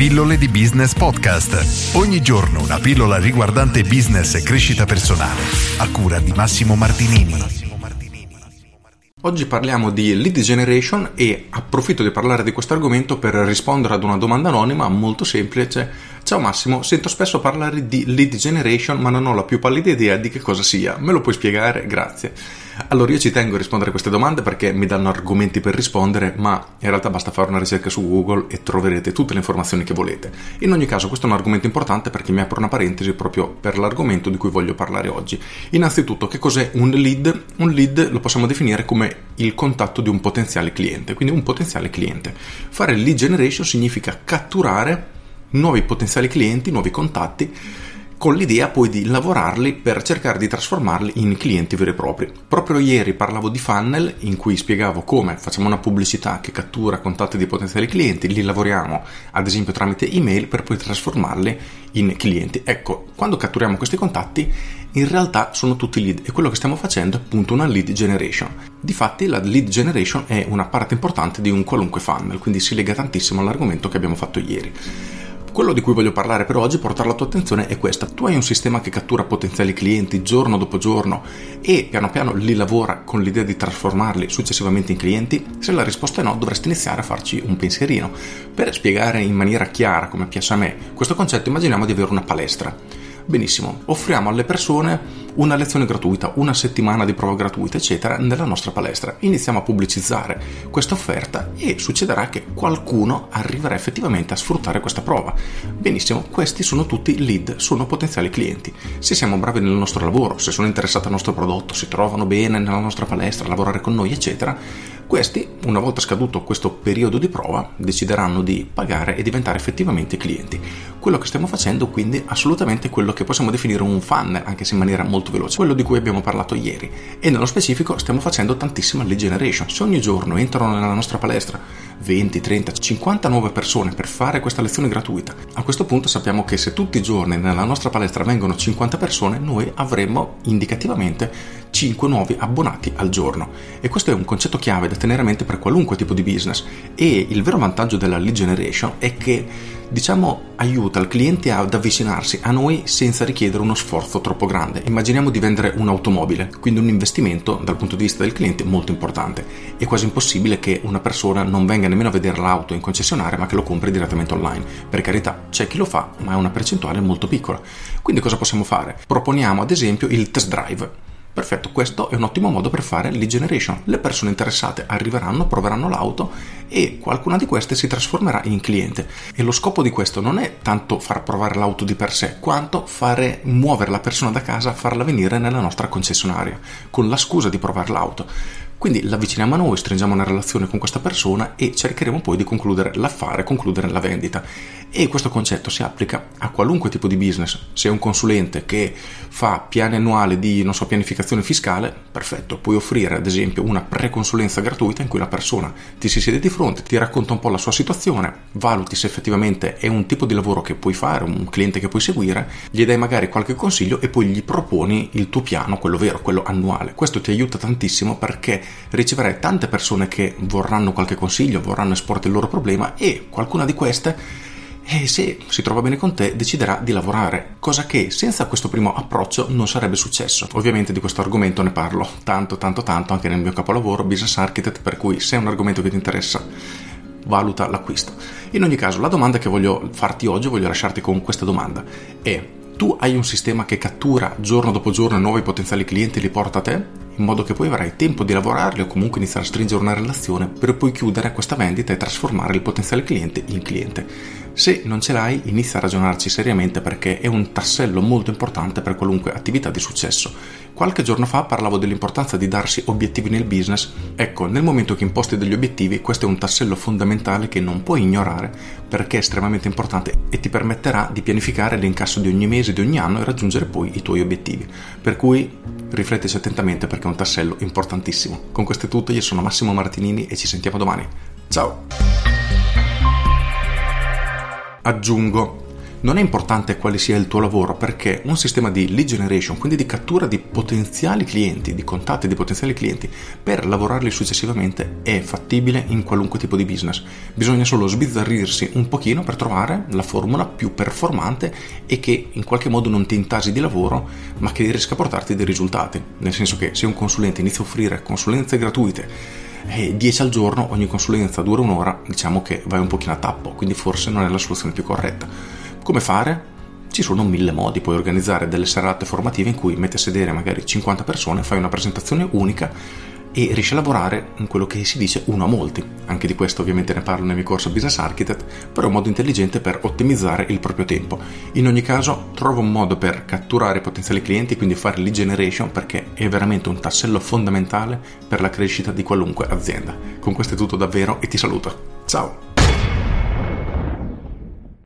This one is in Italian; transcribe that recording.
Pillole di Business Podcast. Ogni giorno una pillola riguardante business e crescita personale, a cura di Massimo Martinini. Oggi parliamo di lead generation e approfitto di parlare di questo argomento per rispondere ad una domanda anonima molto semplice. Ciao Massimo, sento spesso parlare di lead generation ma non ho la più pallida idea di che cosa sia. Me lo puoi spiegare? Grazie. Allora, io ci tengo a rispondere a queste domande perché mi danno argomenti per rispondere, ma in realtà basta fare una ricerca su Google e troverete tutte le informazioni che volete. In ogni caso, questo è un argomento importante perché mi apre una parentesi proprio per l'argomento di cui voglio parlare oggi. Innanzitutto, che cos'è un lead? Un lead lo possiamo definire come il contatto di un potenziale cliente, quindi un potenziale cliente. Fare lead generation significa catturare nuovi potenziali clienti, nuovi contatti, con l'idea poi di lavorarli per cercare di trasformarli in clienti veri e propri. Proprio ieri parlavo di funnel, in cui spiegavo come facciamo una pubblicità che cattura contatti di potenziali clienti, li lavoriamo ad esempio tramite email per poi trasformarli in clienti. Ecco, quando catturiamo questi contatti in realtà sono tutti lead e quello che stiamo facendo è appunto una lead generation. Difatti la lead generation è una parte importante di un qualunque funnel, quindi si lega tantissimo all'argomento che abbiamo fatto ieri. Quello di cui voglio parlare per oggi, portare la tua attenzione, è questa. Tu hai un sistema che cattura potenziali clienti giorno dopo giorno e piano piano li lavora con l'idea di trasformarli successivamente in clienti? Se la risposta è no, dovresti iniziare a farci un pensierino. Per spiegare in maniera chiara, come piace a me, questo concetto, immaginiamo di avere una palestra. Benissimo, offriamo alle persone una lezione gratuita, una settimana di prova gratuita, eccetera, nella nostra palestra. Iniziamo a pubblicizzare questa offerta e succederà che qualcuno arriverà effettivamente a sfruttare questa prova. Benissimo, questi sono tutti lead, sono potenziali clienti. Se siamo bravi nel nostro lavoro, se sono interessati al nostro prodotto, si trovano bene nella nostra palestra, a lavorare con noi, eccetera, questi, una volta scaduto questo periodo di prova, decideranno di pagare e diventare effettivamente clienti. Quello che stiamo facendo quindi è assolutamente quello che possiamo definire un funnel, anche se in maniera molto veloce, quello di cui abbiamo parlato ieri, e nello specifico stiamo facendo tantissima lead generation. Se ogni giorno entrano nella nostra palestra 20, 30, 50 nuove persone per fare questa lezione gratuita, a questo punto sappiamo che se tutti i giorni nella nostra palestra vengono 50 persone, noi avremo indicativamente 5 nuovi abbonati al giorno, e questo è un concetto chiave da tenere a mente per qualunque tipo di business. E il vero vantaggio della lead generation è che, aiuta il cliente ad avvicinarsi a noi senza richiedere uno sforzo troppo grande. Immaginiamo di vendere un'automobile, quindi un investimento dal punto di vista del cliente molto importante. È quasi impossibile che una persona non venga nemmeno a vedere l'auto in concessionaria, ma che lo compri direttamente online. Per carità, c'è chi lo fa, ma è una percentuale molto piccola. Quindi cosa possiamo fare? Proponiamo ad esempio il test drive. Perfetto, questo è un ottimo modo per fare lead generation. Le persone interessate arriveranno, proveranno l'auto e qualcuna di queste si trasformerà in cliente. E lo scopo di questo non è tanto far provare l'auto di per sé, quanto fare muovere la persona da casa, farla venire nella nostra concessionaria con la scusa di provare l'auto. Quindi l'avviciniamo a noi, stringiamo una relazione con questa persona e cercheremo poi di concludere l'affare, concludere la vendita. E questo concetto si applica a qualunque tipo di business. Se è un consulente che fa piani annuali di, pianificazione fiscale, perfetto, puoi offrire ad esempio una preconsulenza gratuita in cui la persona ti si siede di fronte, ti racconta un po' la sua situazione, valuti se effettivamente è un tipo di lavoro che puoi fare, un cliente che puoi seguire, gli dai magari qualche consiglio e poi gli proponi il tuo piano, quello vero, quello annuale. Questo ti aiuta tantissimo perché riceverai tante persone che vorranno qualche consiglio, vorranno esporre il loro problema, e qualcuna di queste, se si trova bene con te, deciderà di lavorare, cosa che senza questo primo approccio non sarebbe successo. Ovviamente di questo argomento ne parlo tanto anche nel mio capolavoro Business Architect, per cui se è un argomento che ti interessa, valuta l'acquisto. In ogni caso, la domanda che voglio farti oggi, voglio lasciarti con questa domanda, è: tu hai un sistema che cattura giorno dopo giorno nuovi potenziali clienti e li porta a te? In modo che poi avrai tempo di lavorarli o comunque iniziare a stringere una relazione per poi chiudere questa vendita e trasformare il potenziale cliente in cliente. Se non ce l'hai, inizia a ragionarci seriamente perché è un tassello molto importante per qualunque attività di successo. Qualche giorno fa parlavo dell'importanza di darsi obiettivi nel business. Ecco, nel momento che imposti degli obiettivi, questo è un tassello fondamentale che non puoi ignorare perché è estremamente importante e ti permetterà di pianificare l'incasso di ogni mese, di ogni anno e raggiungere poi i tuoi obiettivi. Per cui rifletteci attentamente perché è un tassello importantissimo. Con questo è tutto, io sono Massimo Martinini e ci sentiamo domani. Ciao! Aggiungo, Non è importante quale sia il tuo lavoro, perché un sistema di lead generation, quindi di cattura di potenziali clienti, di contatti di potenziali clienti, per lavorarli successivamente è fattibile in qualunque tipo di business. Bisogna solo sbizzarrirsi un pochino per trovare la formula più performante e che in qualche modo non ti intasi di lavoro, ma che riesca a portarti dei risultati. Nel senso che se un consulente inizia a offrire consulenze gratuite, 10 al giorno, ogni consulenza dura un'ora, diciamo che vai un pochino a tappo, quindi forse non è la soluzione più corretta. Come fare? Ci sono 1000 modi. Puoi organizzare delle serate formative in cui metti a sedere magari 50 persone, fai una presentazione unica e riesci a lavorare in quello che si dice uno a molti. Anche di questo ovviamente ne parlo nel mio corso Business Architect, però è un modo intelligente per ottimizzare il proprio tempo. In ogni caso, trova un modo per catturare potenziali clienti, quindi fare lead generation, perché è veramente un tassello fondamentale per la crescita di qualunque azienda. Con questo è tutto davvero e ti saluto. Ciao!